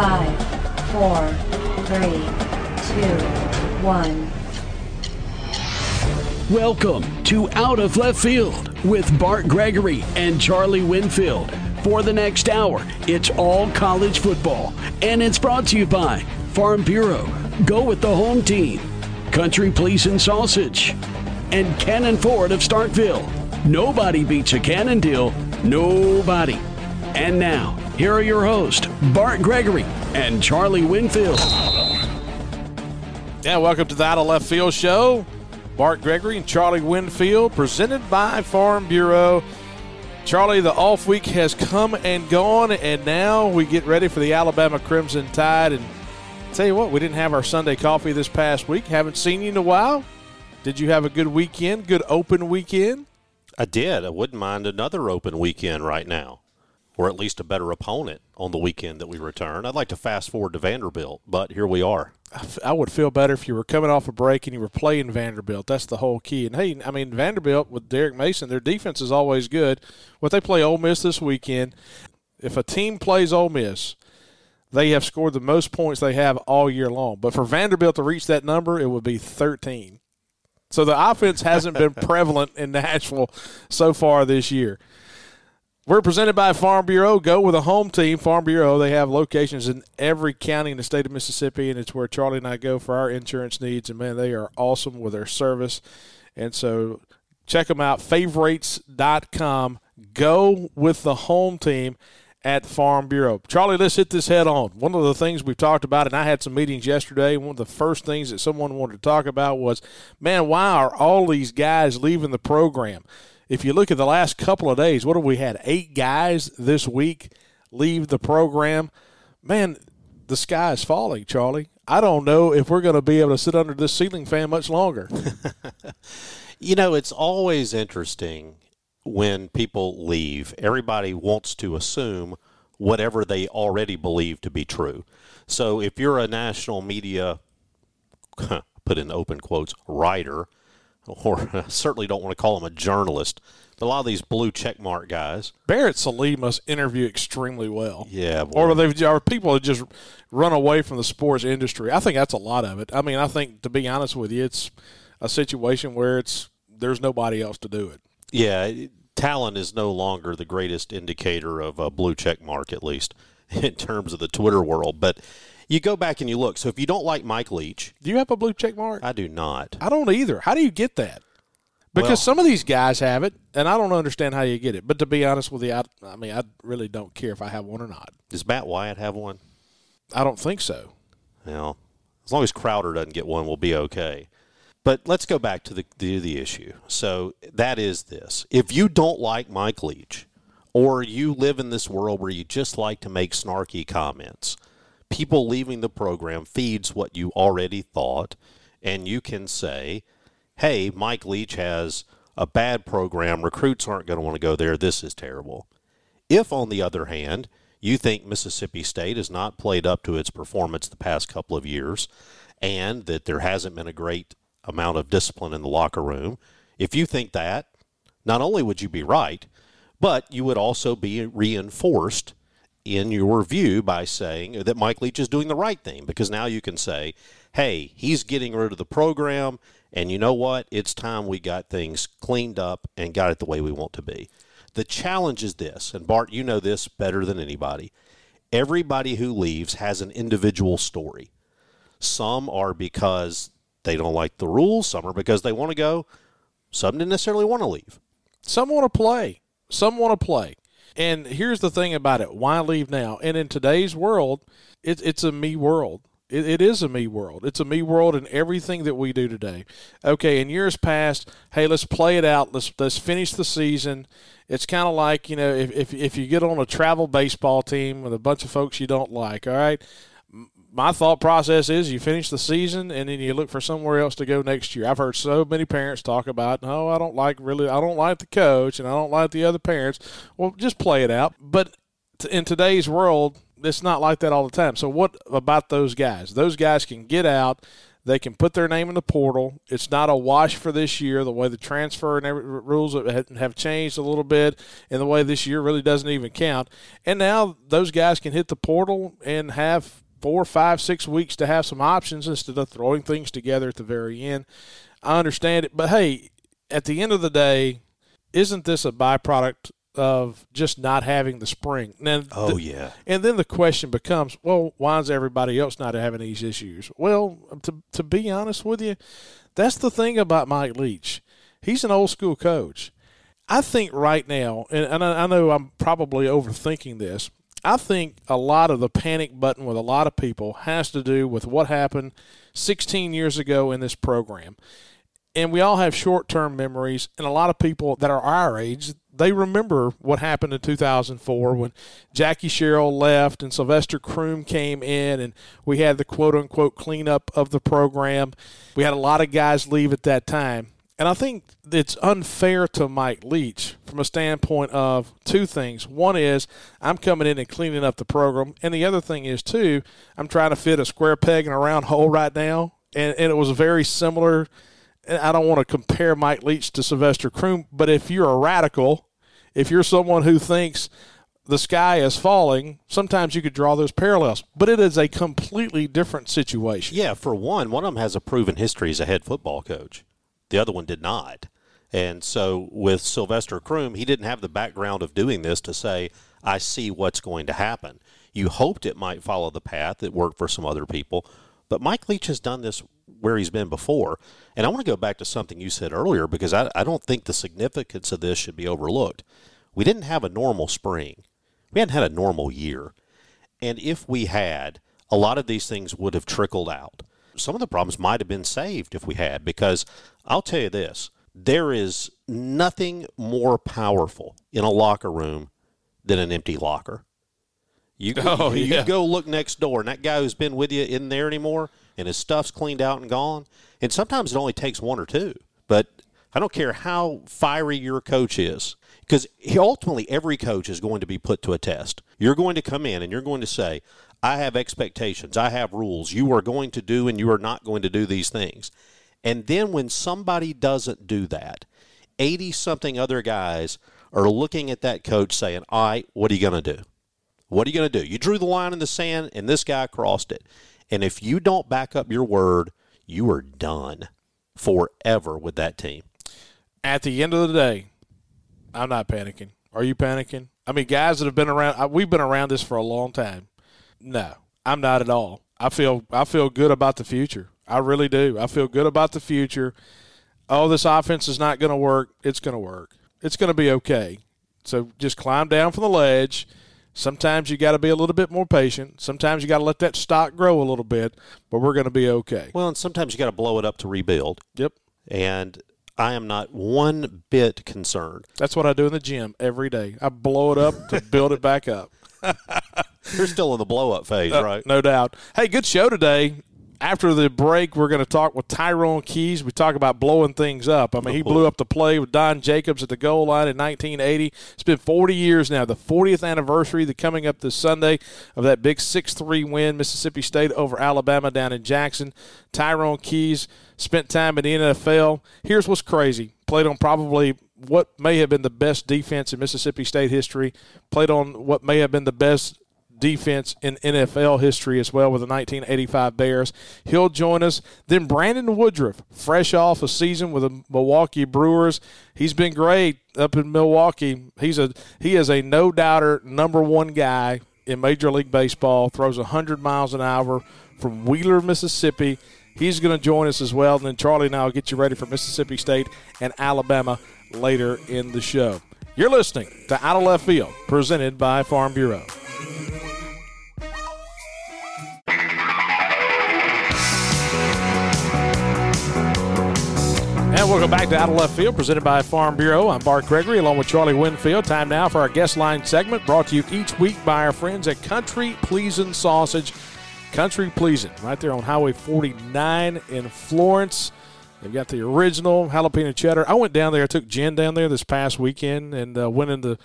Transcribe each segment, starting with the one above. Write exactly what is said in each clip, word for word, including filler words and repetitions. Five, four, three, two, one. Welcome to Out of Left Field with Bart Gregory and Charlie Winfield. For the next hour, it's all college football, and it's brought to you by Farm Bureau, Go With The Home Team, Country Pleasin' Sausage, and Cannon Ford of Starkville. Nobody beats a Cannon deal, nobody. And now, here are your hosts, Bart Gregory and Charlie Winfield. And welcome to the Out of Left Field show. Bart Gregory and Charlie Winfield, presented by Farm Bureau. Charlie, the off week has come and gone, and now we get ready for the Alabama Crimson Tide. And I'll tell you what, we didn't have our Sunday coffee this past week. Haven't seen you in a while. Did you have a good weekend, good open weekend? I did. I wouldn't mind another open weekend right now, or at least a better opponent on the weekend that we return. I'd like to fast forward to Vanderbilt, but here we are. I, f- I would feel better if you were coming off a break and you were playing Vanderbilt. That's the whole key. And, hey, I mean, Vanderbilt with Derrick Mason, their defense is always good. What they play Ole Miss this weekend, if a team plays Ole Miss, they have scored the most points they have all year long. But for Vanderbilt to reach that number, it would be thirteen. So the offense hasn't been prevalent in Nashville so far this year. We're presented by Farm Bureau. Go with a home team. Farm Bureau, they have locations in every county in the state of Mississippi, and it's where Charlie and I go for our insurance needs. And, man, they are awesome with their service. And so check them out, favorites dot com. Go with the home team at Farm Bureau. Charlie, let's hit this head on. One of the things we've talked about, and I had some meetings yesterday, one of the first things that someone wanted to talk about was, man, why are all these guys leaving the program? If you look at the last couple of days, what have we had? Eight guys this week leave the program. Man, the sky is falling, Charlie. I don't know if we're going to be able to sit under this ceiling fan much longer. You know, it's always interesting when people leave. Everybody wants to assume whatever they already believe to be true. So if you're a national media, put in open quotes, writer, or I certainly don't want to call him a journalist, but a lot of these blue checkmark guys. Barrett Salim must interview extremely well. Yeah. Boy. Or they've or people have just run away from the sports industry. I think that's a lot of it. I mean, I think, to be honest with you, it's a situation where it's there's nobody else to do it. Yeah, talent is no longer the greatest indicator of a blue checkmark, at least, in terms of the Twitter world. But you go back and you look. So if you don't like Mike Leach. Do you have a blue check mark? I do not. I don't either. How do you get that? Because well, some of these guys have it, and I don't understand how you get it. But to be honest with you, I, I mean, I really don't care if I have one or not. Does Matt Wyatt have one? I don't think so. Well, as long as Crowder doesn't get one, we'll be okay. But let's go back to the, the, the issue. So that is this. If you don't like Mike Leach, or you live in this world where you just like to make snarky comments, people leaving the program feeds what you already thought, and you can say, hey, Mike Leach has a bad program. Recruits aren't going to want to go there. This is terrible. If, on the other hand, you think Mississippi State has not played up to its performance the past couple of years and that there hasn't been a great amount of discipline in the locker room, if you think that, not only would you be right, but you would also be reinforced in your view by saying that Mike Leach is doing the right thing, because now you can say, hey, he's getting rid of the program, and you know what? It's time we got things cleaned up and got it the way we want to be. The challenge is this, and Bart, you know this better than anybody. Everybody who leaves has an individual story. Some are because they don't like the rules. Some are because they want to go. Some didn't necessarily want to leave. Some want to play. Some want to play. And here's the thing about it. Why leave now? And in today's world, it, it's a me world. It, it is a me world. It's a me world in everything that we do today. Okay, in years past, hey, let's play it out. Let's let's finish the season. It's kind of like, you know, if, if if you get on a travel baseball team with a bunch of folks you don't like, all right, my thought process is you finish the season and then you look for somewhere else to go next year. I've heard so many parents talk about, no, I don't like really, I don't like the coach and I don't like the other parents. Well, just play it out. But in today's world, it's not like that all the time. So what about those guys? Those guys can get out. They can put their name in the portal. It's not a wash for this year. The way the transfer and every, rules have changed a little bit, and the way this year really doesn't even count. And now those guys can hit the portal and have four, five, six weeks to have some options instead of throwing things together at the very end. I understand it. But, hey, at the end of the day, isn't this a byproduct of just not having the spring? Now, oh, the, yeah. And then the question becomes, well, why is everybody else not having these issues? Well, to to be honest with you, that's the thing about Mike Leach. He's an old school coach. I think right now, and, and I, I know I'm probably overthinking this, I think a lot of the panic button with a lot of people has to do with what happened sixteen years ago in this program. And we all have short-term memories, and a lot of people that are our age, they remember what happened in two thousand four when Jackie Sherrill left and Sylvester Croom came in, and we had the quote-unquote cleanup of the program. We had a lot of guys leave at that time. And I think it's unfair to Mike Leach from a standpoint of two things. One is I'm coming in and cleaning up the program, and the other thing is, too, I'm trying to fit a square peg in a round hole right now, and, and it was a very similar – I don't want to compare Mike Leach to Sylvester Croom, but if you're a radical, if you're someone who thinks the sky is falling, sometimes you could draw those parallels. But it is a completely different situation. Yeah, for one, one of them has a proven history as a head football coach. The other one did not. And so with Sylvester Croom, he didn't have the background of doing this to say, I see what's going to happen. You hoped it might follow the path that worked for some other people. But Mike Leach has done this where he's been before. And I want to go back to something you said earlier, because I, I don't think the significance of this should be overlooked. We didn't have a normal spring. We hadn't had a normal year. And if we had, a lot of these things would have trickled out. Some of the problems might have been saved if we had, because I'll tell you this, there is nothing more powerful in a locker room than an empty locker. You, oh, you, yeah. you go look next door, and that guy who's been with you isn't there anymore, and his stuff's cleaned out and gone. And sometimes it only takes one or two. But I don't care how fiery your coach is, because ultimately every coach is going to be put to a test. You're going to come in and you're going to say, I have expectations, I have rules, you are going to do and you are not going to do these things. And then when somebody doesn't do that, eighty-something other guys are looking at that coach saying, all right, what are you going to do? What are you going to do? You drew the line in the sand, and this guy crossed it. And if you don't back up your word, you are done forever with that team. At the end of the day, I'm not panicking. Are you panicking? I mean, guys that have been around, we've been around this for a long time. No, I'm not at all. I feel I feel good about the future. I really do. I feel good about the future. Oh, this offense is not going to work. It's going to work. It's going to be okay. So just climb down from the ledge. Sometimes you got to be a little bit more patient. Sometimes you got to let that stock grow a little bit, but we're going to be okay. Well, and sometimes you got to blow it up to rebuild. Yep. And I am not one bit concerned. That's what I do in the gym every day. I blow it up to build it back up. You're still in the blow-up phase, uh, right? No doubt. Hey, good show today. After the break, we're going to talk with Tyrone Keys. We talk about blowing things up. I mean, he blew up the play with Don Jacobs at the goal line in nineteen eighty. It's been forty years now, the fortieth anniversary, the coming up this Sunday of that big six three win, Mississippi State over Alabama down in Jackson. Tyrone Keys spent time in the N F L. Here's what's crazy. Played on probably what may have been the best defense in Mississippi State history. Played on what may have been the best defense in N F L history as well with the nineteen eighty-five Bears. He'll join us. Then Brandon Woodruff, fresh off a season with the Milwaukee Brewers. He's been great up in Milwaukee. He's a he is a no-doubter number one guy in Major League Baseball, throws one hundred miles an hour from Wheeler, Mississippi. He's going to join us as well. And then Charlie and I will get you ready for Mississippi State and Alabama later in the show. You're listening to Out of Left Field, presented by Farm Bureau. And welcome back to Out of Left Field, presented by Farm Bureau. I'm Bart Gregory, along with Charlie Winfield. Time now for our guest line segment, brought to you each week by our friends at Country Pleasin' Sausage. Country Pleasin', right there on Highway forty-nine in Florence. They've got the original jalapeno cheddar. I went down there. I took Jen down there this past weekend and uh, went in the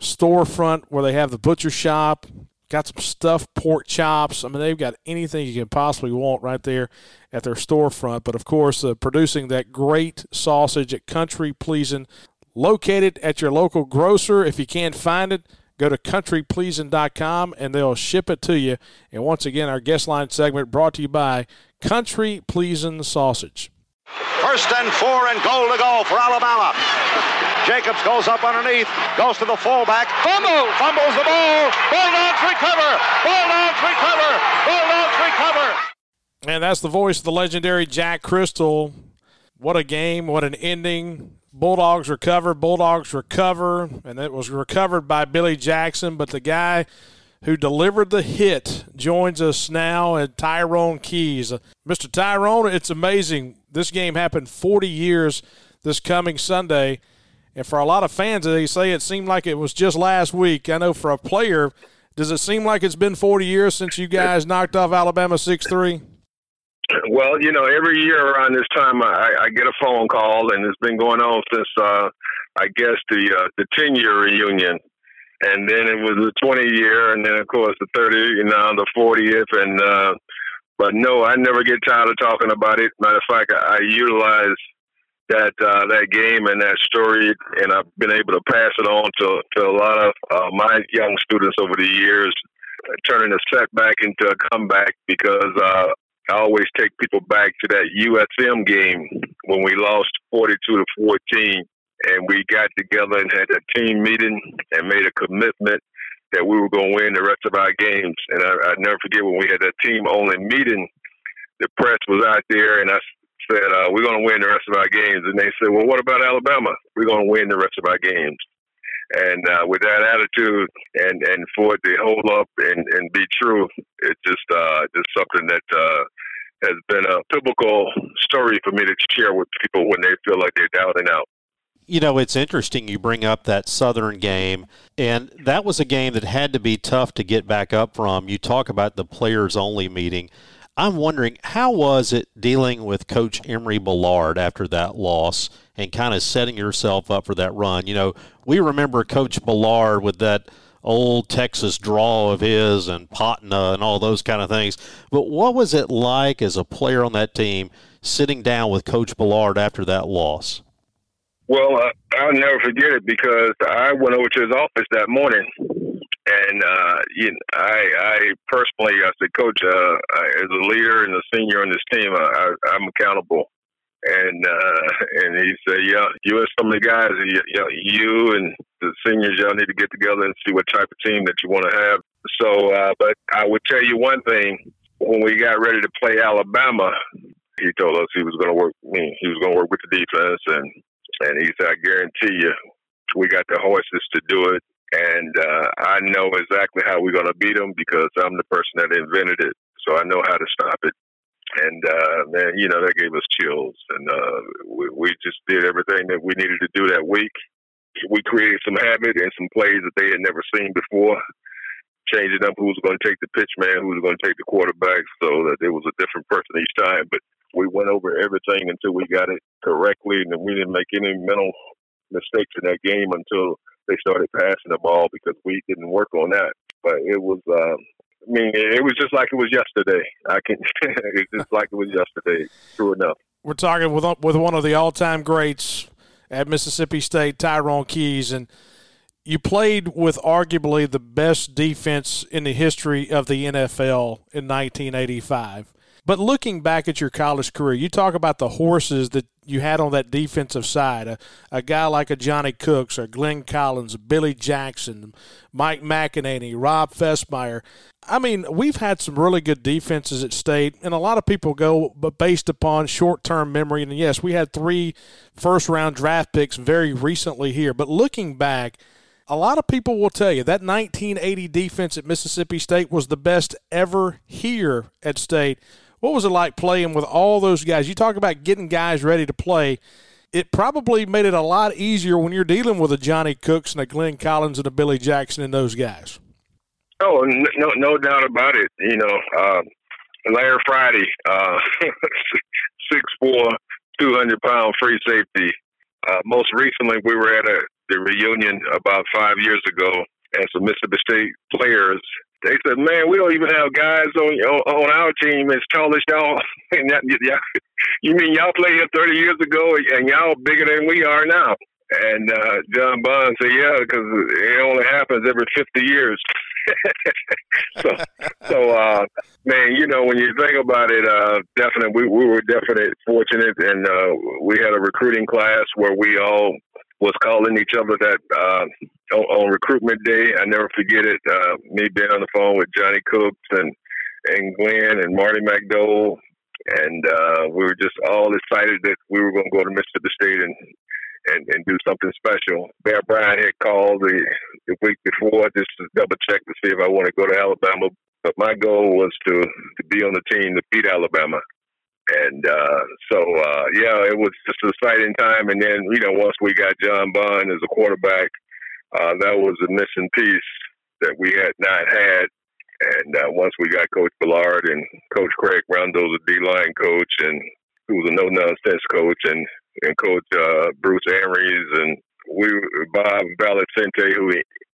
storefront where they have the butcher shop. Got some stuffed pork chops. I mean, they've got anything you can possibly want right there at their storefront. But, of course, uh, producing that great sausage at Country Pleasin', located at your local grocer. If you can't find it, go to country pleasin dot com, and they'll ship it to you. And once again, our guest line segment brought to you by Country Pleasin' Sausage. First and four and goal to go for Alabama. Jacobs goes up underneath, goes to the fullback, fumble, fumbles the ball, Bulldogs recover, Bulldogs recover, Bulldogs recover. And that's the voice of the legendary Jack Crystal. What a game, what an ending. Bulldogs recover, Bulldogs recover, and it was recovered by Billy Jackson, but the guy who delivered the hit joins us now at Tyrone Keys. Mister Tyrone, it's amazing. This game happened forty years this coming Sunday. And for a lot of fans, they say it seemed like it was just last week. I know for a player, does it seem like it's been forty years since you guys knocked off Alabama six three? Well, you know, every year around this time, I, I get a phone call, and it's been going on since, uh, I guess, the uh, the ten-year reunion. And then it was the twenty-year, and then, of course, the thirtieth, and now the fortieth. And uh, But, no, I never get tired of talking about it. Matter of fact, I, I utilize that uh, that game and that story, and I've been able to pass it on to, to a lot of uh, my young students over the years, uh, turning a setback into a comeback, because uh, I always take people back to that U S M game when we lost forty-two to fourteen, and we got together and had a team meeting and made a commitment that we were going to win the rest of our games. And I, I never forget when we had that team-only meeting, the press was out there, and I said, uh, we're going to win the rest of our games. And they said, well, what about Alabama? We're going to win the rest of our games. And uh, with that attitude and, and for it to hold up and, and be true, it's just uh, just something that uh, has been a typical story for me to share with people when they feel like they're down and out. You know, it's interesting you bring up that Southern game, and that was a game that had to be tough to get back up from. You talk about the players-only meeting. I'm wondering, how was it dealing with Coach Emory Bellard after that loss and kind of setting yourself up for that run? You know, we remember Coach Bellard with that old Texas draw of his and Patna and all those kind of things. But what was it like as a player on that team sitting down with Coach Bellard after that loss? Well, uh, I'll never forget it, because I went over to his office that morning, and uh, you know, I, I personally, I said, Coach, uh, I, as a leader and a senior on this team, I, I, I'm accountable. And uh, and he said, yeah, you and some of the guys, you, you and the seniors, y'all need to get together and see what type of team that you want to have. So, uh, but I would tell you one thing, when we got ready to play Alabama, he told us he was going to work, he was going to work with the defense, and And he said, I guarantee you, we got the horses to do it. And uh, I know exactly how we're going to beat them, because I'm the person that invented it. So I know how to stop it. And, uh, man, you know, that gave us chills. And uh, we, we just did everything that we needed to do that week. We created some habit and some plays that they had never seen before, changing up who's going to take the pitch man, who's going to take the quarterback, so that there was a different person each time. But we went over everything until we got it correctly, and we didn't make any mental mistakes in that game until they started passing the ball, because we didn't work on that. But it was, um, I mean, it was just like it was yesterday. I can, it's just like it was yesterday. True enough. We're talking with with one of the all-time greats at Mississippi State, Tyrone Keys, and you played with arguably the best defense in the history of the N F L in nineteen eighty-five. But looking back at your college career, you talk about the horses that you had on that defensive side, a, a guy like a Johnny Cooks or Glenn Collins, Billy Jackson, Mike McEnany, Rob Fessmeyer. I mean, we've had some really good defenses at State, and a lot of people go based upon short-term memory. And, yes, we had three first-round draft picks very recently here. But looking back, a lot of people will tell you that nineteen eighty defense at Mississippi State was the best ever here at State. What was it like playing with all those guys? You talk about getting guys ready to play. It probably made it a lot easier when you're dealing with a Johnny Cooks and a Glenn Collins and a Billy Jackson and those guys. Oh, no, no doubt about it. You know, uh, Larry Friday, uh, six four, two hundred pound free safety. Uh, most recently, we were at a the reunion about five years ago, and some Mississippi State players They said, man, we don't even have guys on on, on our team as tall as y'all. And that, y'all. You mean y'all played here thirty years ago and y'all bigger than we are now? And uh, John Bond said, yeah, because it only happens every fifty years. so, so uh, man, you know, when you think about it, uh, definitely, we, we were definitely fortunate. And uh, we had a recruiting class where we all was calling each other that uh, on, on recruitment day. I never forget it. Uh, me being on the phone with Johnny Cooks and, and Glenn and Marty McDowell. And uh, we were just all excited that we were going to go to Mississippi State and, and, and do something special. Bear Bryant had called the, the week before just to double check to see if I want to go to Alabama. But my goal was to, to be on the team to beat Alabama. And uh, so, uh, yeah, it was just an exciting time. And then, you know, once we got John Bond as a quarterback, uh, that was a missing piece that we had not had. And uh, once we got Coach Bellard and Coach Craig Rondo's a D-line coach, and who was a no-nonsense coach, and, and Coach uh, Bruce Arians, and we Bob Valicente, who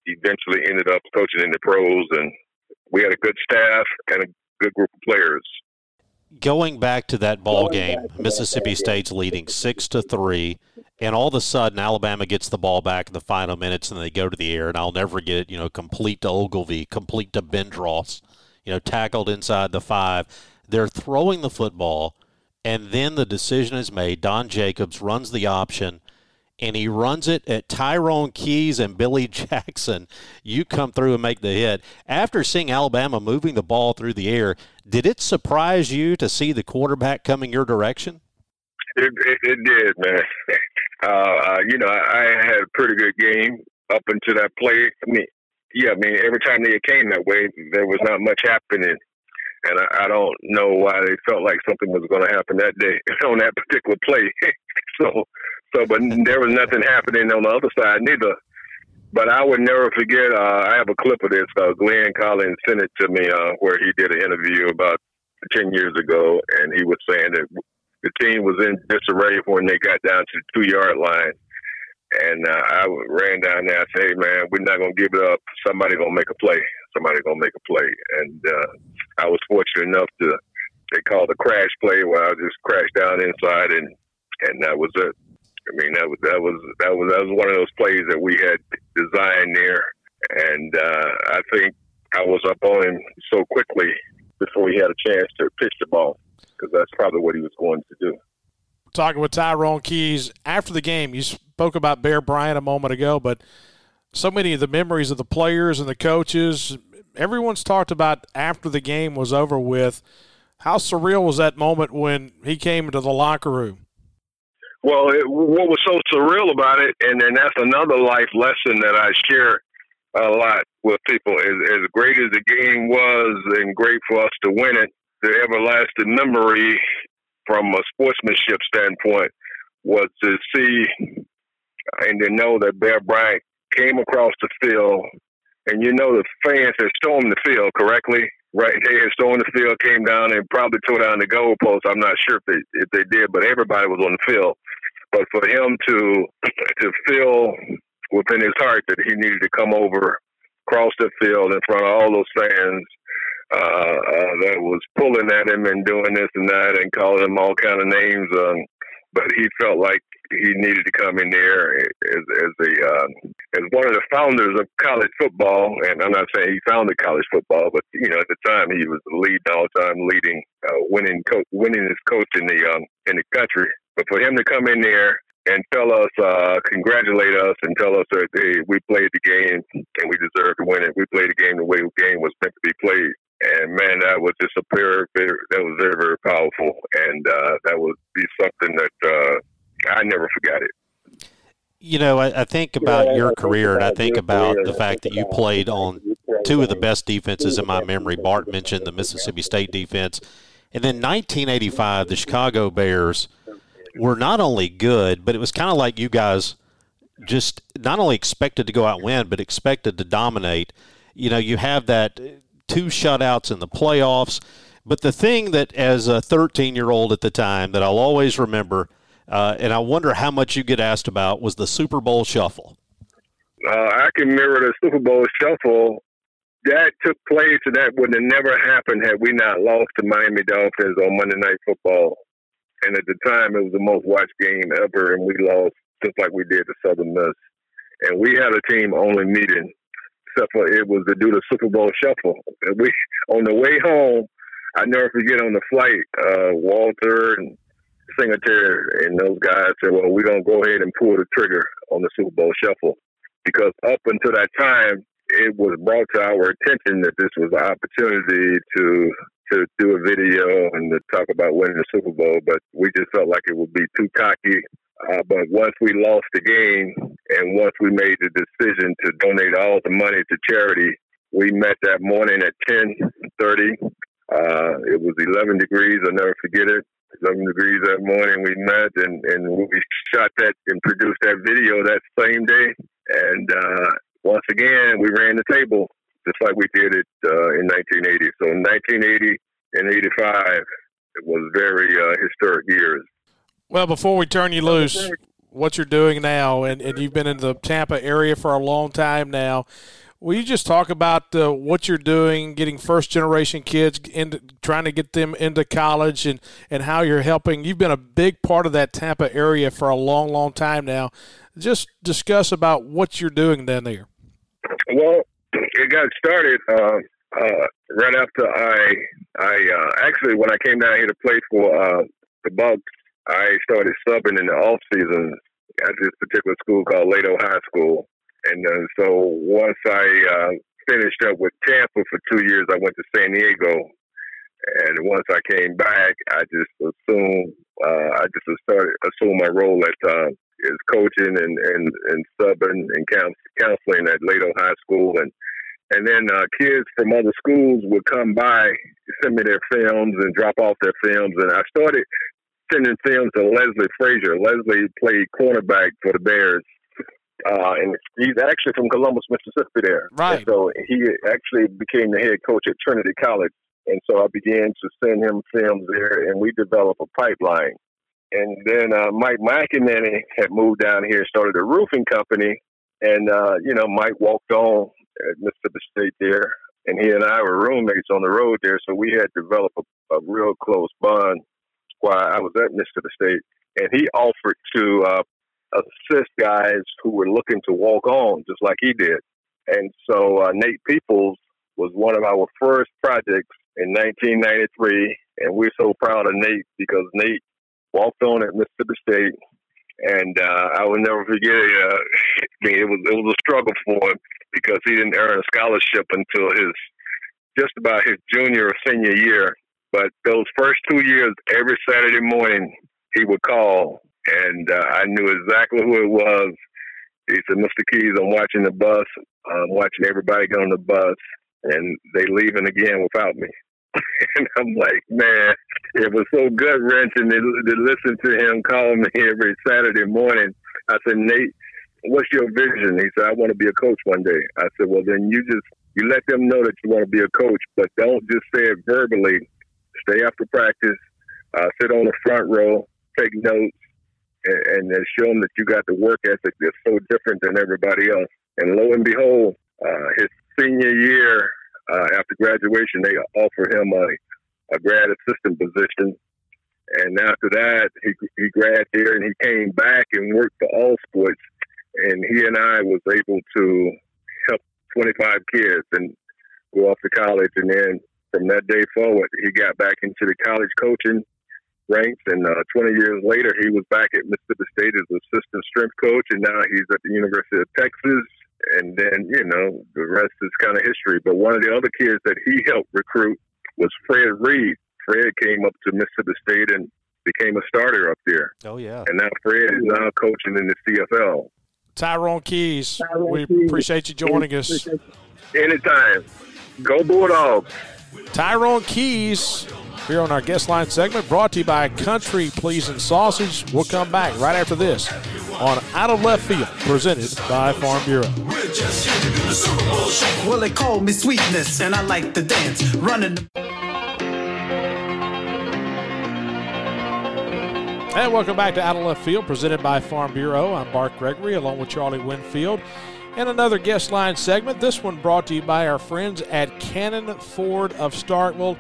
eventually ended up coaching in the pros, and we had a good staff and a good group of players. Going back to that ball game, Mississippi State's leading six to three, and all of a sudden Alabama gets the ball back in the final minutes, and they go to the air. And I'll never forget it, you know, complete to Ogilvie, complete to Bendross, you know, tackled inside the five. They're throwing the football, and then the decision is made. Don Jacobs runs the option, and he runs it at Tyrone Keys and Billy Jackson. You come through and make the hit. After seeing Alabama moving the ball through the air, did it surprise you to see the quarterback coming your direction? It, it, it did, man. Uh, you know, I, I had a pretty good game up until that play. I mean, yeah, I mean, every time they came that way, there was not much happening. And I, I don't know why they felt like something was going to happen that day on that particular play. so, So, but there was nothing happening on the other side neither. But I would never forget, uh, I have a clip of this. Uh, Glenn Collins sent it to me uh, where he did an interview about ten years ago, and he was saying that the team was in disarray when they got down to the two-yard line. And uh, I ran down there and said, hey, man, we're not going to give it up. Somebody's going to make a play. Somebody's going to make a play. And uh, I was fortunate enough to, they called a crash play where I just crashed down inside, and, and that was it. I mean, that was that was that was that was one of those plays that we had designed there, and uh, I think I was up on him so quickly before he had a chance to pitch the ball, because that's probably what he was going to do. Talking with Tyrone Keys after the game, you spoke about Bear Bryant a moment ago, but so many of the memories of the players and the coaches, everyone's talked about after the game was over with. How surreal was that moment when he came into the locker room? Well, it, what was so surreal about it, and then that's another life lesson that I share a lot with people, is as great as the game was and great for us to win it, the everlasting memory from a sportsmanship standpoint was to see and to know that Bear Bryant came across the field, and you know the fans had stormed the field, correctly? Right, they had stormed the field, came down, and probably tore down the goalpost. I'm not sure if they, if they did, but everybody was on the field. But for him to to feel within his heart that he needed to come over, cross the field in front of all those fans uh, uh, that was pulling at him and doing this and that and calling him all kind of names, um, but he felt like he needed to come in there as as a uh, as one of the founders of college football. And I'm not saying he founded college football, but you know, at the time he was the lead all time leading uh, winning coach, winning his coach in the um, in the country. But for him to come in there and tell us, uh, congratulate us, and tell us that hey, we played the game and we deserve to win it. We played the game the way the game was meant to be played. And man, that was just a very, very that was very very powerful, and uh, that would be something that. Uh, I never forgot it. You know, I, I think about yeah, your career, and I think about the fact that you played on two of the best defenses in my memory. Bart mentioned the Mississippi State defense. And then nineteen eighty-five, the Chicago Bears were not only good, but it was kind of like you guys just not only expected to go out and win, but expected to dominate. You know, you have that two shutouts in the playoffs. But the thing that as a thirteen-year-old at the time that I'll always remember – Uh, and I wonder how much you get asked about was the Super Bowl shuffle. Uh, I can mirror the Super Bowl shuffle that took place, and that would have never happened had we not lost to Miami Dolphins on Monday Night Football. And at the time, it was the most watched game ever, and we lost just like we did to Southern Miss. And we had a team-only meeting, except for it was to do the Super Bowl shuffle. And we, on the way home, I never forget on the flight, uh, Walter and Singletary and those guys said, well, we're going to go ahead and pull the trigger on the Super Bowl shuffle. Because up until that time, it was brought to our attention that this was an opportunity to to do a video and to talk about winning the Super Bowl, but we just felt like it would be too cocky. Uh, but once we lost the game and once we made the decision to donate all the money to charity, we met that morning at ten thirty. Uh, it was eleven degrees. I'll never forget it. eleven degrees that morning we met, and, and we shot that and produced that video that same day. And uh, once again, we ran the table just like we did it uh, in nineteen eighty. So in nineteen eighty and eighty-five, it was very uh, historic years. Well, before we turn you loose, what you're doing now, and, and you've been in the Tampa area for a long time now, will you just talk about uh, what you're doing, getting first-generation kids, into, trying to get them into college, and, and how you're helping? You've been a big part of that Tampa area for a long, long time now. Just discuss about what you're doing down there. Well, it got started uh, uh, right after I I uh, actually when I came down here to play for uh, the Bucks, I started subbing in the off season at this particular school called Lato High School, and uh, so once I uh, finished up with Tampa for two years, I went to San Diego, and once I came back, I just assumed uh, I just started assumed my role at uh, is coaching and, and, and subbing and counseling at Lato High School. And and then uh, kids from other schools would come by, send me their films and drop off their films. And I started sending films to Leslie Frazier. Leslie played cornerback for the Bears. Uh, and he's actually from Columbus, Mississippi there. Right. And so he actually became the head coach at Trinity College. And so I began to send him films there, and we developed a pipeline. And then uh, Mike McInerney had moved down here, started a roofing company. And, uh, you know, Mike walked on at Mississippi State there. And he and I were roommates on the road there. So we had developed a, a real close bond while I was at Mississippi State. And he offered to uh, assist guys who were looking to walk on, just like he did. And so uh, Nate Peoples was one of our first projects in nineteen ninety-three. And we're so proud of Nate because Nate walked on at Mississippi State, and uh, I will never forget it. Uh, I mean, it was it was a struggle for him because he didn't earn a scholarship until his just about his junior or senior year. But those first two years, every Saturday morning, he would call, and uh, I knew exactly who it was. He said, "Mister Keys, I'm watching the bus. I'm watching everybody get on the bus, and they leaving again without me." And I'm like, man, it was so gut-wrenching to, to listen to him calling me every Saturday morning. I said, Nate, what's your vision? He said, I want to be a coach one day. I said, well, then you just you let them know that you want to be a coach, but don't just say it verbally. Stay after practice, uh, sit on the front row, take notes, and, and show them that you got the work ethic that's so different than everybody else. And lo and behold, uh, his senior year, Uh, after graduation, they offered him a, a grad assistant position. And after that, he he grad there, and he came back and worked for All Sports. And he and I was able to help twenty-five kids and go off to college. And then from that day forward, he got back into the college coaching ranks. And uh, twenty years later, he was back at Mississippi State as assistant strength coach. And now he's at the University of Texas. And then, you know, the rest is kind of history. But one of the other kids that he helped recruit was Fred Reed. Fred came up to Mississippi State and became a starter up there. Oh, yeah. And now Fred is now coaching in the C F L. Tyrone Keys, Tyrone we Keys. appreciate you joining us. Anytime. Go Bulldogs. Tyrone Keys here on our guest line segment, brought to you by Country Pleasin' Sausage. We'll come back right after this on Out of Left Field, presented by Farm Bureau. Well, they call me sweetness, and I like to dance. Running. The- and welcome back to Out of Left Field, presented by Farm Bureau. I'm Bart Gregory, along with Charlie Winfield. And another guest line segment, this one brought to you by our friends at Cannon Ford of Starkville.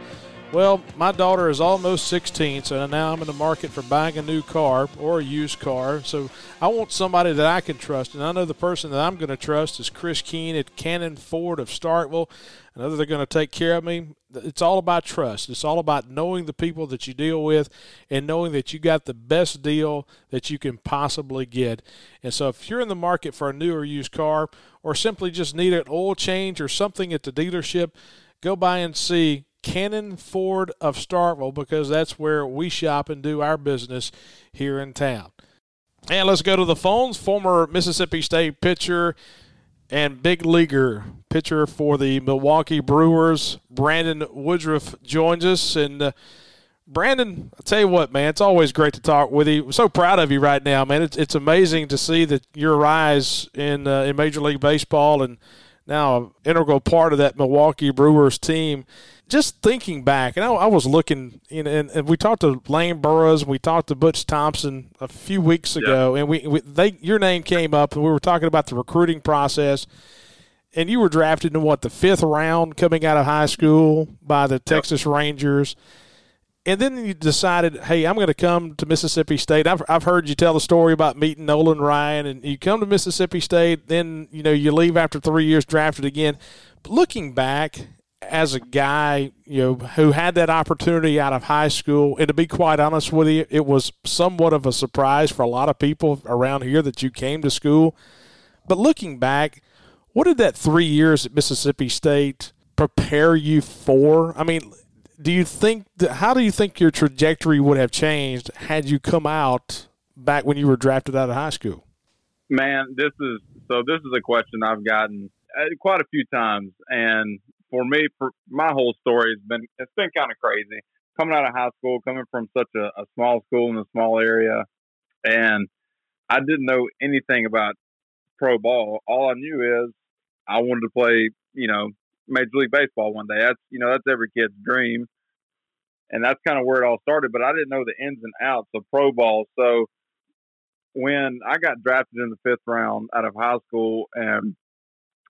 Well, my daughter is almost sixteen, so now I'm in the market for buying a new car or a used car. So I want somebody that I can trust, and I know the person that I'm going to trust is Chris Keen at Cannon Ford of Starkville. I know they're going to take care of me. It's all about trust. It's all about knowing the people that you deal with and knowing that you got the best deal that you can possibly get. And so if you're in the market for a new or used car or simply just need an oil change or something at the dealership, go by and see Cannon Ford of Starkville, because that's where we shop and do our business here in town. And let's go to the phones. Former Mississippi State pitcher and big leaguer, pitcher for the Milwaukee Brewers, Brandon Woodruff joins us. And uh, Brandon, I'll tell you what, man, it's always great to talk with you. I'm so proud of you right now, man. It's it's amazing to see that your rise in uh, in Major League Baseball and now an integral part of that Milwaukee Brewers team. Just thinking back, and I, I was looking, you know, and, and we talked to Lane Burroughs, we talked to Butch Thompson a few weeks ago, yeah. and we, we they your name came up, and we were talking about the recruiting process, and you were drafted in, what, the fifth round coming out of high school by the Texas yeah. Rangers, and then you decided, hey, I'm going to come to Mississippi State. I've, I've heard you tell the story about meeting Nolan Ryan, and you come to Mississippi State, then, you know, you leave after three years, drafted again. But looking back, as a guy, you know, who had that opportunity out of high school, and to be quite honest with you, it was somewhat of a surprise for a lot of people around here that you came to school. But looking back, what did that three years at Mississippi State prepare you for? I mean, do you think that, how do you think your trajectory would have changed had you come out back when you were drafted out of high school? Man, this is so. This is a question I've gotten quite a few times, and for me, for my whole story has been, it's been kind of crazy. Coming out of high school, coming from such a, a small school in a small area, and I didn't know anything about pro ball. All I knew is I wanted to play, you know, Major League Baseball one day. That's, you know, that's every kid's dream, and that's kind of where it all started, but I didn't know the ins and outs of pro ball. So when I got drafted in the fifth round out of high school, and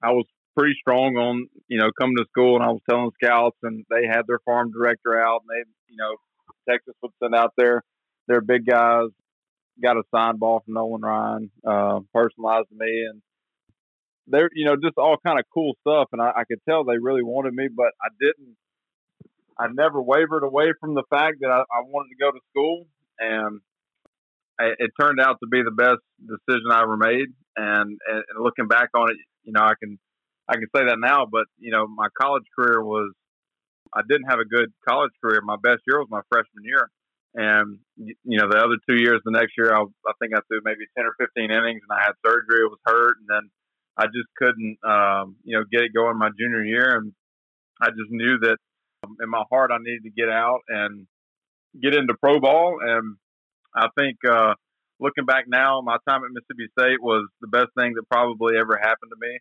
I was pretty strong on, you know, coming to school, and I was telling scouts, and they had their farm director out, and they, you know, Texas would send out their, their big guys. Got a signed ball from Nolan Ryan, uh, personalized to me, and they're, you know, just all kind of cool stuff. And I, I could tell they really wanted me, but I didn't, I never wavered away from the fact that I, I wanted to go to school, and it, it turned out to be the best decision I ever made. And, and, and looking back on it, you know, I can, I can say that now, but, you know, my college career was, I didn't have a good college career. My best year was my freshman year. And, you know, the other two years, the next year, I, I think I threw maybe ten or fifteen innings, and I had surgery, I was hurt. And then I just couldn't, um, you know, get it going my junior year. And I just knew that in my heart, I needed to get out and get into pro ball. And I think, uh, looking back now, my time at Mississippi State was the best thing that probably ever happened to me.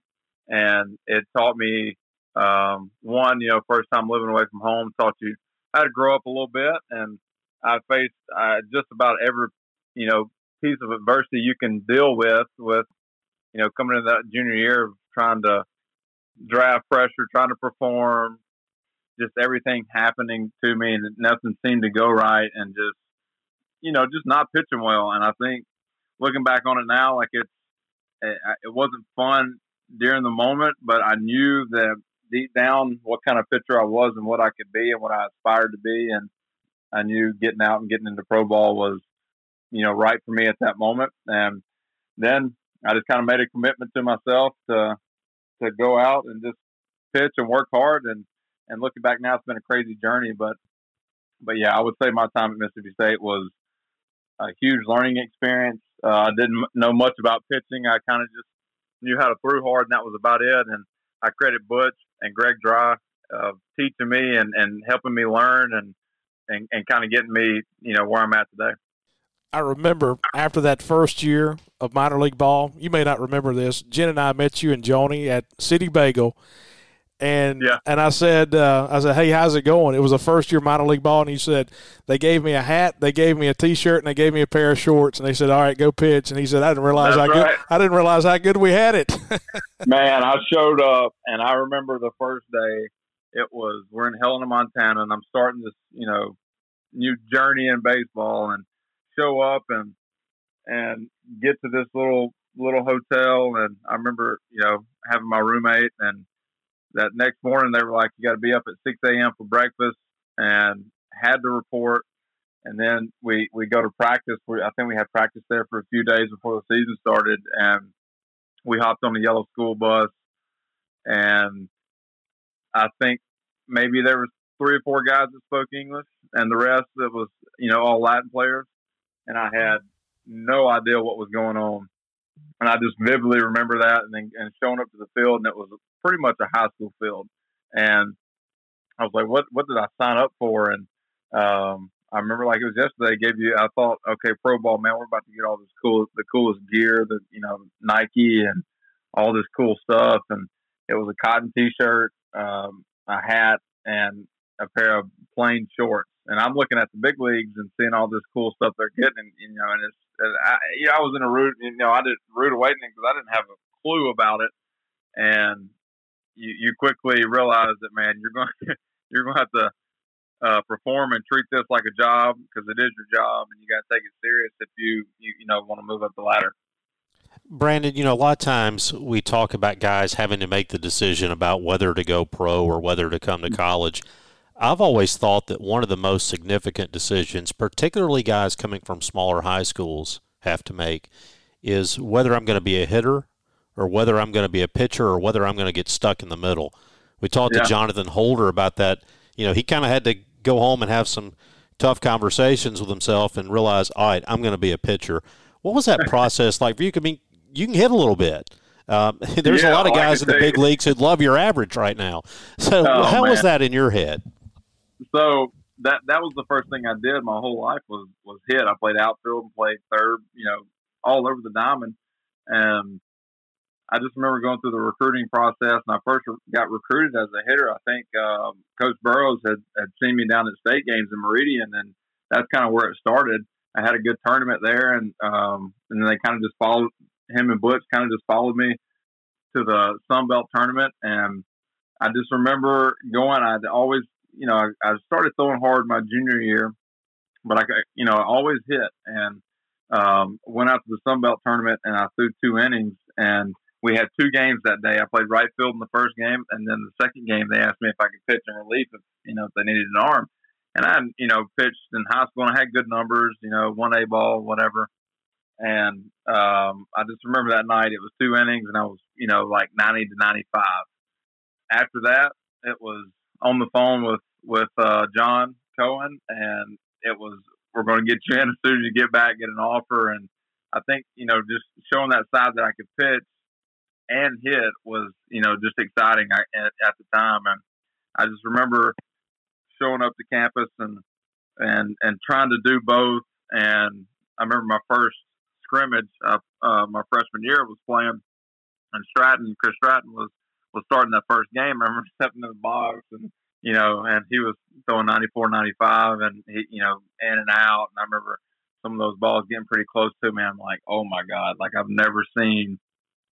And it taught me, um, one, you know, first time living away from home, taught you how to grow up a little bit. And I faced uh, just about every, you know, piece of adversity you can deal with, with, you know, coming into that junior year of trying to draft pressure, trying to perform, just everything happening to me, and nothing seemed to go right, and just, you know, just not pitching well. And I think looking back on it now, like it, it, it wasn't fun during the moment, but I knew that deep down what kind of pitcher I was and what I could be and what I aspired to be. And I knew getting out and getting into pro ball was, you know, right for me at that moment. And then I just kind of made a commitment to myself to to go out and just pitch and work hard. And, and looking back now, it's been a crazy journey. But, but yeah, I would say my time at Mississippi State was a huge learning experience. Uh, I didn't know much about pitching. I kind of just knew how to throw hard, and that was about it. And I credit Butch and Greg Dry uh, teaching me and, and helping me learn and, and, and kind of getting me, you know, where I'm at today. I remember after that first year of minor league ball, you may not remember this, Jen and I met you and Johnny at City Bagel, And yeah. and I said, uh, I said, hey, how's it going? It was a first year minor league ball, and he said, they gave me a hat, they gave me a T-shirt, and they gave me a pair of shorts, and they said, all right, go pitch. And he said, I didn't realize That's how right. good I didn't realize how good we had it. Man, I showed up, and I remember the first day. It was we're in Helena, Montana, and I'm starting this, you know, new journey in baseball, and show up and and get to this little little hotel, and I remember, you know, having my roommate and. That next morning, they were like, you got to be up at six a.m. for breakfast, and had to report. And then we, we go to practice. We, I think we had practice there for a few days before the season started, and we hopped on the yellow school bus. And I think maybe there was three or four guys that spoke English, and the rest that was, you know, all Latin players. And I had no idea what was going on. And I just vividly remember that, and then and showing up to the field, and it was pretty much a high school field. And I was like, what what did I sign up for? And um, I remember like it was yesterday, gave you, I thought, okay, pro ball, man, we're about to get all this cool, the coolest gear, the, you know, Nike and all this cool stuff. And it was a cotton T-shirt, um, a hat, and a pair of plain shorts. And I'm looking at the big leagues and seeing all this cool stuff they're getting, and, you know, and it's, and I, you know, I was in a rude, you know, I did rude awakening because I didn't have a clue about it. And you, you quickly realize that, man, you're going to, you're going to have to uh, perform and treat this like a job, because it is your job, and you got to take it serious if you, you, you know, want to move up the ladder. Brandon, you know, a lot of times we talk about guys having to make the decision about whether to go pro or whether to come to college. I've always thought that one of the most significant decisions, particularly guys coming from smaller high schools have to make, is whether I'm going to be a hitter or whether I'm going to be a pitcher or whether I'm going to get stuck in the middle. We talked yeah. to Jonathan Holder about that. You know, he kind of had to go home and have some tough conversations with himself and realize, all right, I'm going to be a pitcher. What was that process like for you? I mean, you can hit a little bit. Um, there's yeah, a lot of guys in the big leagues who'd love your average right now. So oh, how man. was that in your head? So that that was the first thing I did my whole life was, was hit. I played outfield and played third, you know, all over the diamond. And I just remember going through the recruiting process, and I first got recruited as a hitter. I think um, Coach Burroughs had, had seen me down at state games in Meridian, and that's kind of where it started. I had a good tournament there, and um, and then they kind of just followed him and Butch kind of just followed me to the Sun Belt tournament. And I just remember going, I'd always – you know, I, I started throwing hard my junior year, but I, you know, I always hit, and um, went out to the Sun Belt tournament, and I threw two innings, and we had two games that day. I played right field in the first game, and then the second game they asked me if I could pitch in relief, if, you know, if they needed an arm. And I, you know, pitched in high school, and I had good numbers, you know, one A ball, whatever. And um, I just remember that night it was two innings, and I was, you know, like ninety to ninety-five. After that, it was on the phone with with uh, John Cohen, and it was, we're going to get you in as soon as you get back, get an offer. And I think, you know, just showing that side that I could pitch and hit was, you know, just exciting at, at the time. And I just remember showing up to campus and, and, and trying to do both. And I remember my first scrimmage uh, uh, my freshman year was playing, and Stratton, Chris Stratton was, was starting that first game. I remember stepping in the box, and you know, and he was throwing ninety-four, ninety-five, and he, you know, in and out. And I remember some of those balls getting pretty close to me. I'm like, oh my God, like I've never seen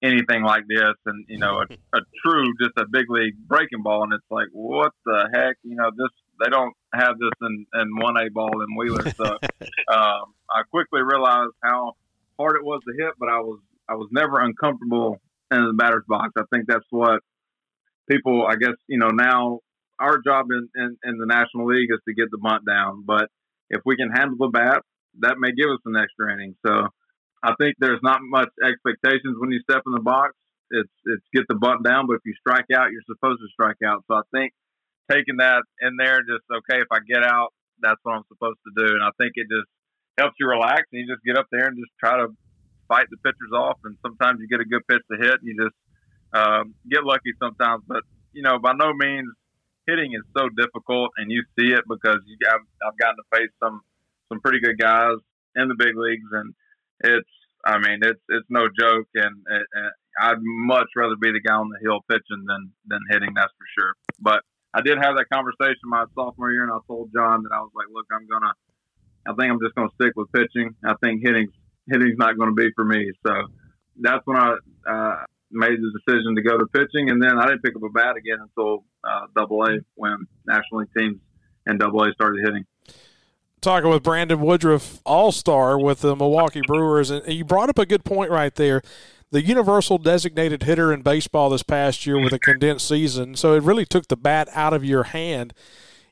anything like this. And, you know, a, a true, just a big league breaking ball. And it's like, what the heck? You know, this, they don't have this in, in one A ball in Wheeler. So um, I quickly realized how hard it was to hit, but I was, I was never uncomfortable in the batter's box. I think that's what people, I guess, you know, now, our job in, in, in the National League is to get the bunt down, but if we can handle the bat, that may give us an extra inning. So I think there's not much expectations when you step in the box. It's it's get the bunt down, but if you strike out, you're supposed to strike out. So I think taking that in there, just, okay, if I get out, that's what I'm supposed to do. And I think it just helps you relax, and you just get up there and just try to fight the pitchers off. And sometimes you get a good pitch to hit, and you just um, get lucky sometimes. But, you know, by no means, hitting is so difficult, and you see it because you, I've, I've gotten to face some, some pretty good guys in the big leagues, and it's, I mean, it's it's no joke, and, and, and I'd much rather be the guy on the hill pitching than than hitting, that's for sure. But I did have that conversation my sophomore year, and I told John that I was like, look, I'm going to – I think I'm just going to stick with pitching. I think hitting's, hitting's not going to be for me. So that's when I uh, made the decision to go to pitching, and then I didn't pick up a bat again until uh, double A when National League teams and double A started hitting. Talking with Brandon Woodruff, all-star with the Milwaukee Brewers, and you brought up a good point right there. The universal designated hitter in baseball this past year with a condensed season, so it really took the bat out of your hand.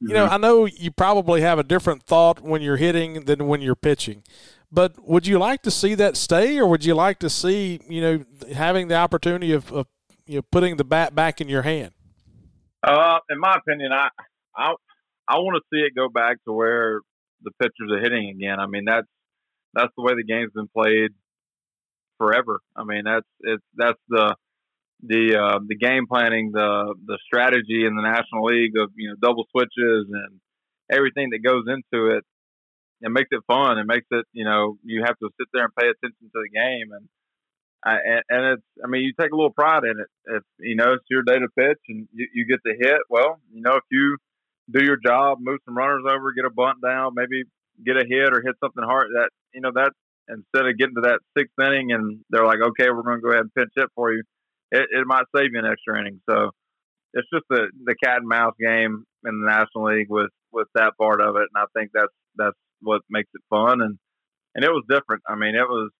You know, I know you probably have a different thought when you're hitting than when you're pitching, but would you like to see that stay, or would you like to see, you know, having the opportunity of, of you know, putting the bat back in your hand? Uh, in my opinion, I I, I want to see it go back to where the pitchers are hitting again. I mean, that's that's the way the game's been played forever. I mean, that's it's that's the the uh, the game planning, the the strategy in the National League of, you know, double switches and everything that goes into it. It makes it fun. It makes it, you know, you have to sit there and pay attention to the game, and I, and, and it's I mean, you take a little pride in it. If you know it's your day to pitch and you, you get to hit, well, you know, if you do your job, move some runners over, get a bunt down, maybe get a hit or hit something hard. That, you know, that instead of getting to that sixth inning and they're like, okay, we're going to go ahead and pinch hit for you, it, it might save you an extra inning. So it's just the, the cat and mouse game in the National League with, with that part of it. And I think that's, that's what makes it fun. And, and it was different. I mean, it was,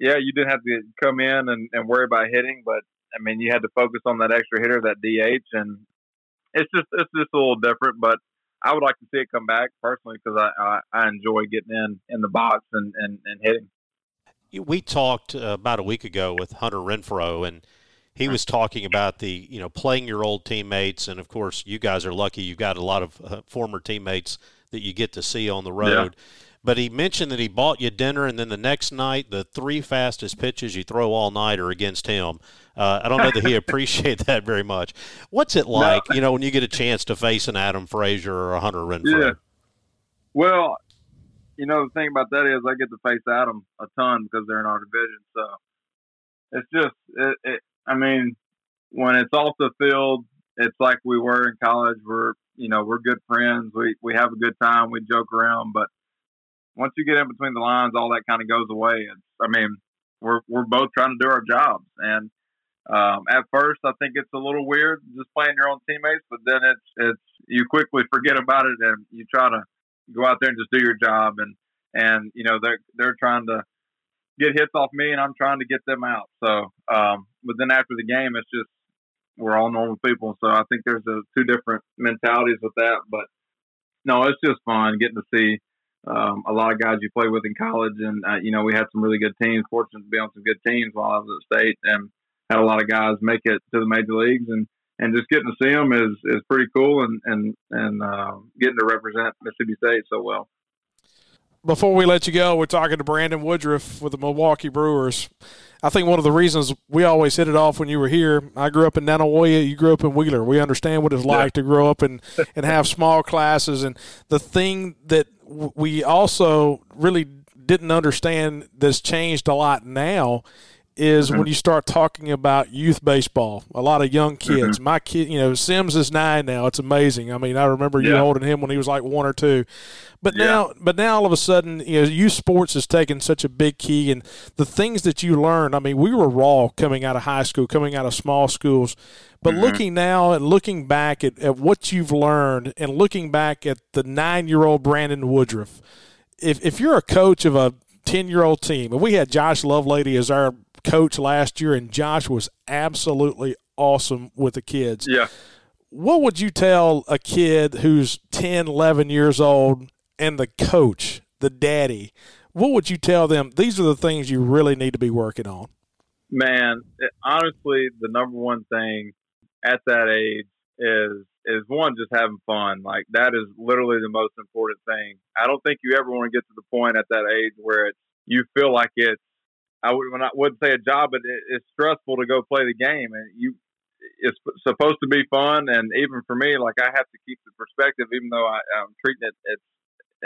yeah, you didn't have to come in and, and worry about hitting, but I mean, you had to focus on that extra hitter, that D H, and It's just it's just a little different, but I would like to see it come back personally because I, I, I enjoy getting in, in the box and, and, and hitting. We talked uh, about a week ago with Hunter Renfro, and he was talking about the, you know, playing your old teammates, and of course you guys are lucky you've got a lot of uh, former teammates that you get to see on the road. Yeah. But he mentioned that he bought you dinner, and then the next night, the three fastest pitches you throw all night are against him. Uh, I don't know that he appreciated that very much. What's it like, no. you know, when you get a chance to face an Adam Frazier or a Hunter Renfro? Yeah. Well, you know, the thing about that is I get to face Adam a ton because they're in our division. So it's just, it, it, I mean, when it's off the field, it's like we were in college. We're, you know, we're good friends. We, we have a good time. We joke around, but once you get in between the lines, all that kind of goes away. It's, I mean, we're we're both trying to do our jobs. And um, at first, I think it's a little weird just playing your own teammates, but then it's it's you quickly forget about it and you try to go out there and just do your job. And, and you know, they're, they're trying to get hits off me and I'm trying to get them out. So, um, but then after the game, it's just we're all normal people. So I think there's a, two different mentalities with that. But, no, it's just fun getting to see Um, a lot of guys you play with in college, and uh, you know, we had some really good teams. Fortunate to be on some good teams while I was at state, and had a lot of guys make it to the major leagues, and, and just getting to see them is, is pretty cool, and and and uh, getting to represent Mississippi State so well. Before we let you go, we're talking to Brandon Woodruff with the Milwaukee Brewers. I think one of the reasons we always hit it off when you were here, I grew up in Nanawoya, you grew up in Wheeler. We understand what it's like yeah. to grow up and, and have small classes. And the thing that we also really didn't understand that's changed a lot now is mm-hmm. when you start talking about youth baseball, a lot of young kids. Mm-hmm. My kid, you know, Sims is nine now. It's amazing. I mean, I remember yeah. you holding him when he was like one or two. But yeah. now but now all of a sudden, you know, youth sports has taken such a big key. And the things that you learned, I mean, we were raw coming out of high school, coming out of small schools. But mm-hmm. looking now and looking back at, at what you've learned and looking back at the nine-year-old Brandon Woodruff, if if you're a coach of a ten-year-old team, and we had Josh Lovelady as our coach last year, and Josh was absolutely awesome with the kids. Yeah. What would you tell a kid who's ten, eleven years old and the coach, the daddy, what would you tell them? These are the things you really need to be working on. Man, it, honestly, the number one thing at that age is, is one, just having fun. Like, that is literally the most important thing. I don't think you ever want to get to the point at that age where it's, you feel like it's, I wouldn't would say a job, but it, it's stressful to go play the game. And you, it's supposed to be fun. And even for me, like, I have to keep the perspective, even though I, I'm treating it, it's,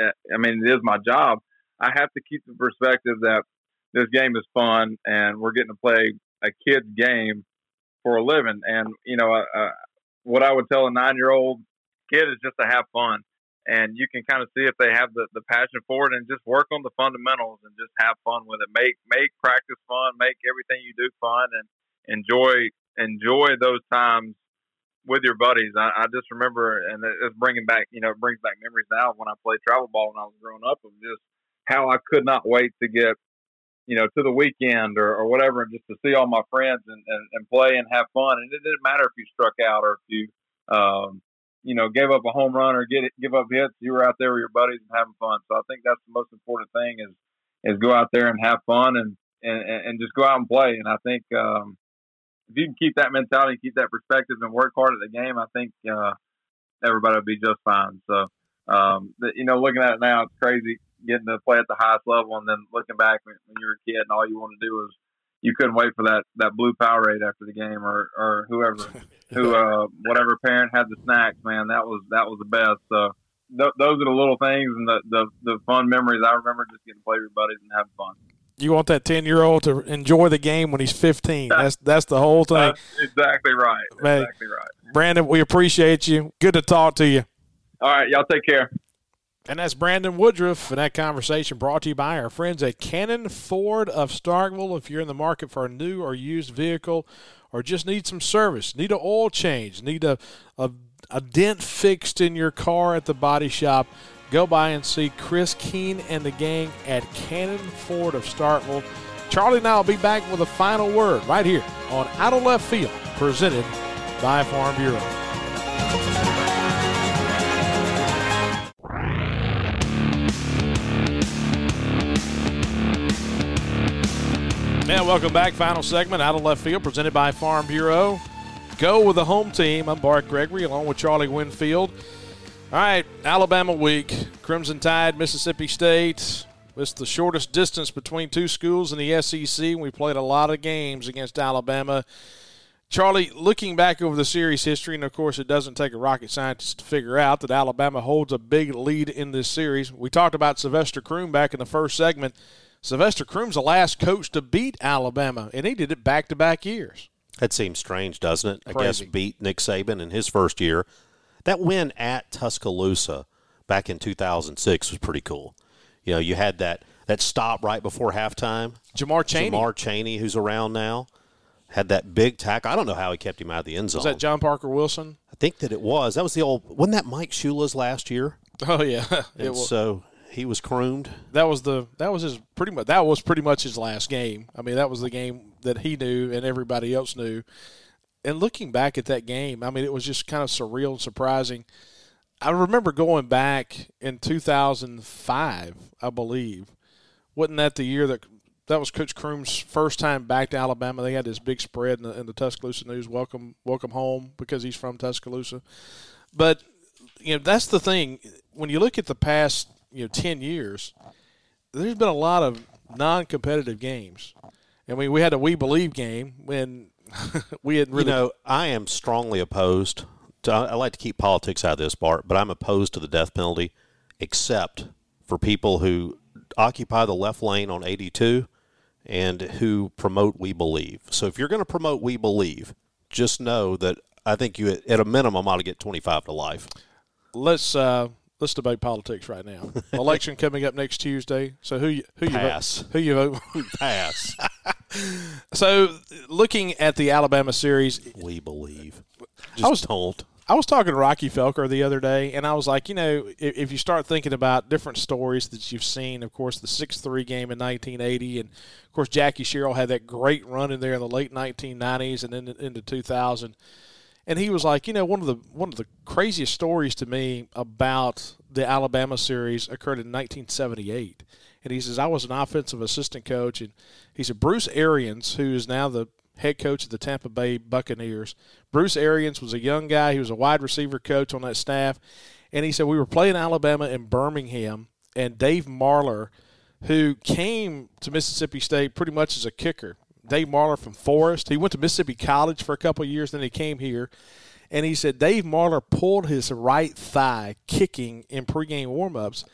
I mean, it is my job. I have to keep the perspective that this game is fun and we're getting to play a kid's game for a living. And, you know, uh, what I would tell a nine-year-old kid is just to have fun. And you can kind of see if they have the, the passion for it, and just work on the fundamentals and just have fun with it. Make make practice fun. Make everything you do fun, and enjoy enjoy those times with your buddies. I, I just remember, and it's bringing back, you know, it brings back memories now when I played travel ball when I was growing up, of just how I could not wait to get, you know, to the weekend or, or whatever, and just to see all my friends and, and, and play and have fun. And it didn't matter if you struck out or if you um, – you know, gave up a home run or get it, give up hits. You were out there with your buddies and having fun. So I think that's the most important thing is, is go out there and have fun and, and, and just go out and play. And I think um, if you can keep that mentality, keep that perspective and work hard at the game, I think uh, everybody will be just fine. So, um, the, you know, looking at it now, it's crazy getting to play at the highest level. And then looking back when, when you were a kid and all you wanted to do was, you couldn't wait for that, that blue Powerade after the game, or, or whoever, who uh, whatever parent had the snacks. Man, that was that was the best. So th- those are the little things and the, the, the fun memories. I remember just getting to play with your buddies and having fun. You want that ten-year-old to enjoy the game when he's fifteen. That's that's the whole thing. That's exactly right. Man, exactly right. Brandon, we appreciate you. Good to talk to you. All right, y'all take care. And that's Brandon Woodruff, and that conversation brought to you by our friends at Cannon Ford of Starkville. If you're in the market for a new or used vehicle, or just need some service, need an oil change, need a, a, a dent fixed in your car at the body shop, go by and see Chris Keen and the gang at Cannon Ford of Starkville. Charlie and I will be back with a final word right here on Out of Left Field, presented by Farm Bureau. And welcome back. Final segment, Out of Left Field, presented by Farm Bureau. Go with the home team. I'm Bart Gregory, along with Charlie Winfield. All right, Alabama week. Crimson Tide, Mississippi State. It's the shortest distance between two schools in the S E C. We played a lot of games against Alabama. Charlie, looking back over the series history, and of course it doesn't take a rocket scientist to figure out that Alabama holds a big lead in this series. We talked about Sylvester Croom back in the first segment. Sylvester Croom's the last coach to beat Alabama, and he did it back-to-back years. That seems strange, doesn't it? Crazy. I guess beat Nick Saban in his first year. That win at Tuscaloosa back in two thousand six was pretty cool. You know, you had that, that stop right before halftime. Jamar Chaney. Jamar Chaney, who's around now, had that big tackle. I don't know how he kept him out of the end zone. Was that John Parker Wilson? I think that it was. That was the old – wasn't that Mike Shula's last year? Oh, yeah. And it was. So – he was croomed. That was the that was his pretty much that was pretty much his last game. I mean, that was the game that he knew and everybody else knew. And looking back at that game, I mean, it was just kind of surreal and surprising. I remember going back in two thousand five, I believe. Wasn't that the year that that was Coach Croom's first time back to Alabama? They had this big spread in the, in the Tuscaloosa News, welcome welcome home, because he's from Tuscaloosa. But you know, that's the thing when you look at the past. You know, ten years, there's been a lot of non-competitive games. I mean, we had a We Believe game when we had really – You know, I am strongly opposed to – I like to keep politics out of this, Bart, but I'm opposed to the death penalty except for people who occupy the left lane on eighty-two and who promote We Believe. So if you're going to promote We Believe, just know that I think you, at a minimum, ought to get twenty-five to life. Let's – uh Let's debate politics right now. Election coming up next Tuesday. So who you, who pass. you vote? Who you vote? Pass. So looking at the Alabama series, we believe. Just I was told. I was talking to Rocky Felker the other day, and I was like, you know, if, if you start thinking about different stories that you've seen, of course, the six three game in nineteen eighty, and of course Jackie Sherrill had that great run in there in the late nineteen nineties and then into two thousand. And he was like, you know, one of the one of the craziest stories to me about the Alabama series occurred in nineteen seventy-eight. And he says, I was an offensive assistant coach. And he said, Bruce Arians, who is now the head coach of the Tampa Bay Buccaneers, Bruce Arians was a young guy. He was a wide receiver coach on that staff. And he said, we were playing Alabama in Birmingham, and Dave Marler, who came to Mississippi State pretty much as a kicker, Dave Marler from Forest. He went to Mississippi College for a couple of years, then he came here. And he said Dave Marler pulled his right thigh kicking in pregame warmups.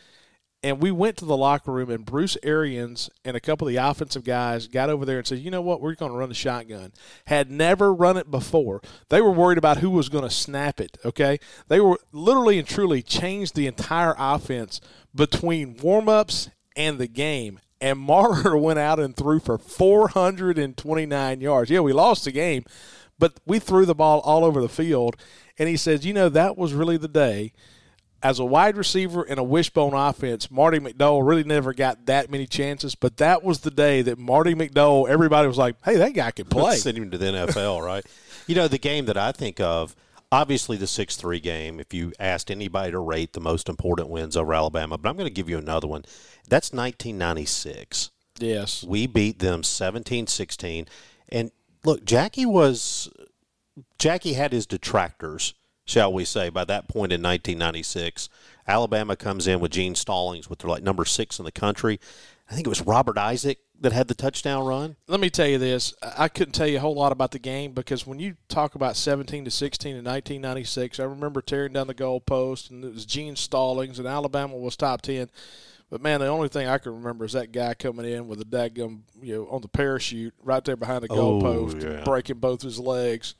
And we went to the locker room, and Bruce Arians and a couple of the offensive guys got over there and said, you know what, we're going to run the shotgun. Had never run it before. They were worried about who was going to snap it, okay? They were literally and truly changed the entire offense between warm-ups and the game. And Marler went out and threw for four hundred twenty-nine yards. Yeah, we lost the game, but we threw the ball all over the field. And he says, you know, that was really the day. As a wide receiver and a wishbone offense, Marty McDowell really never got that many chances, but that was the day that Marty McDowell, everybody was like, hey, that guy can play. Let's send him to the N F L, right? You know, the game that I think of, obviously the six three game, if you asked anybody to rate the most important wins over Alabama, but I'm going to give you another one. That's nineteen ninety-six. Yes. We beat them seventeen sixteen. And, look, Jackie was – Jackie had his detractors, shall we say, by that point in nineteen ninety-six. Alabama comes in with Gene Stallings, with their, like, number six in the country. I think it was Robert Isaac that had the touchdown run. Let me tell you this. I couldn't tell you a whole lot about the game because when you talk about seventeen to sixteen in nineteen ninety-six, I remember tearing down the goalpost, and it was Gene Stallings, and Alabama was top ten. But, man, the only thing I can remember is that guy coming in with a daggum, you know, on the parachute right there behind the goalpost, oh, yeah. and breaking both his legs.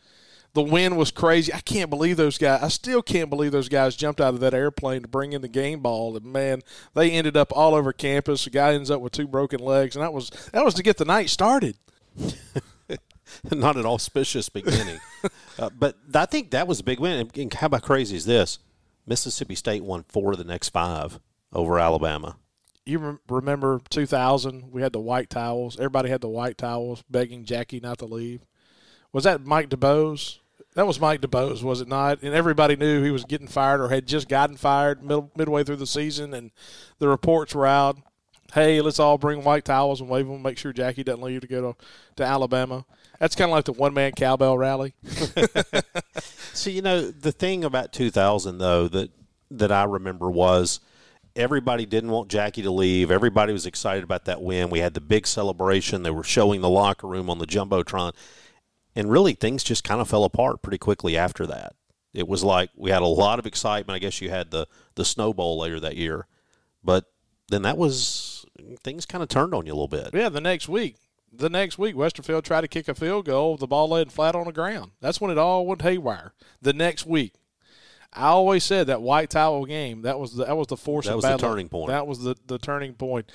The wind was crazy. I can't believe those guys. I still can't believe those guys jumped out of that airplane to bring in the game ball. And, man, they ended up all over campus. The guy ends up with two broken legs, and that was that was to get the night started. Not an auspicious beginning. uh, but I think that was a big win. And how about crazy is this? Mississippi State won four of the next five over Alabama. You rem- remember two thousand, we had the white towels. Everybody had the white towels begging Jackie not to leave. Was that Mike DeBose? That was Mike DeBose, was it not? And everybody knew he was getting fired or had just gotten fired mid- midway through the season, and the reports were out. Hey, let's all bring white towels and wave them, make sure Jackie doesn't leave to go to, to Alabama. That's kind of like the one-man cowbell rally. So, you know, the thing about two thousand, though, that, that I remember was everybody didn't want Jackie to leave. Everybody was excited about that win. We had the big celebration. They were showing the locker room on the Jumbotron. And really, things just kind of fell apart pretty quickly after that. It was like we had a lot of excitement. I guess you had the, the Snow Bowl later that year. But then that was – things kind of turned on you a little bit. Yeah, the next week. The next week, Westerfield tried to kick a field goal. The ball laid flat on the ground. That's when it all went haywire. The next week. I always said that white towel game, that was the, that was the force of battle. That was the turning point. That was the, the turning point.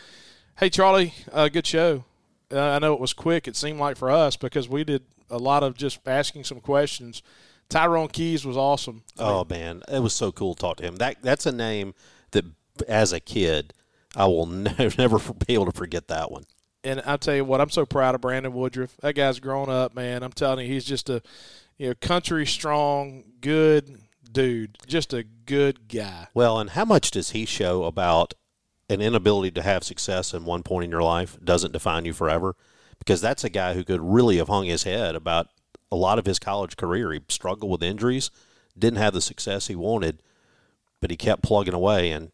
Hey, Charlie, uh, good show. Uh, I know it was quick, it seemed like, for us because we did – a lot of just asking some questions. Tyrone Keys was awesome. Oh, man. It was so cool to talk to him. That That's a name that, as a kid, I will ne- never be able to forget that one. And I'll tell you what, I'm so proud of Brandon Woodruff. That guy's grown up, man. I'm telling you, he's just a you know country strong, good dude. Just a good guy. Well, and how much does he show about an inability to have success in one point in your life doesn't define you forever? Because that's a guy who could really have hung his head about a lot of his college career. He struggled with injuries, didn't have the success he wanted, but he kept plugging away. And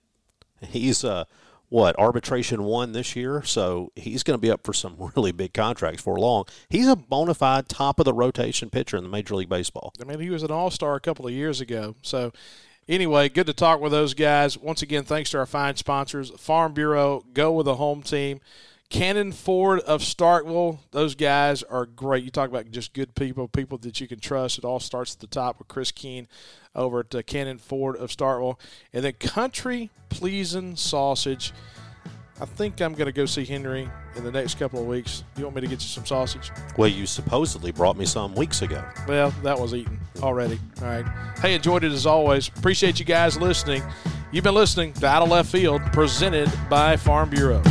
he's, uh, what, arbitration one this year? So he's going to be up for some really big contracts for long. He's a bona fide top-of-the-rotation pitcher in the Major League Baseball. I mean, he was an all-star a couple of years ago. So, anyway, good to talk with those guys. Once again, thanks to our fine sponsors, Farm Bureau, Go With the Home Team, Cannon Ford of Starkville. Those guys are great. You talk about just good people, people that you can trust. It all starts at the top with Chris Keen over at Cannon Ford of Starkville. And then Country Pleasin' Sausage. I think I'm going to go see Henry in the next couple of weeks. You want me to get you some sausage? Well, you supposedly brought me some weeks ago. Well, that was eaten already. All right. Hey, enjoyed it as always. Appreciate you guys listening. You've been listening to Out of Left Field, presented by Farm Bureau.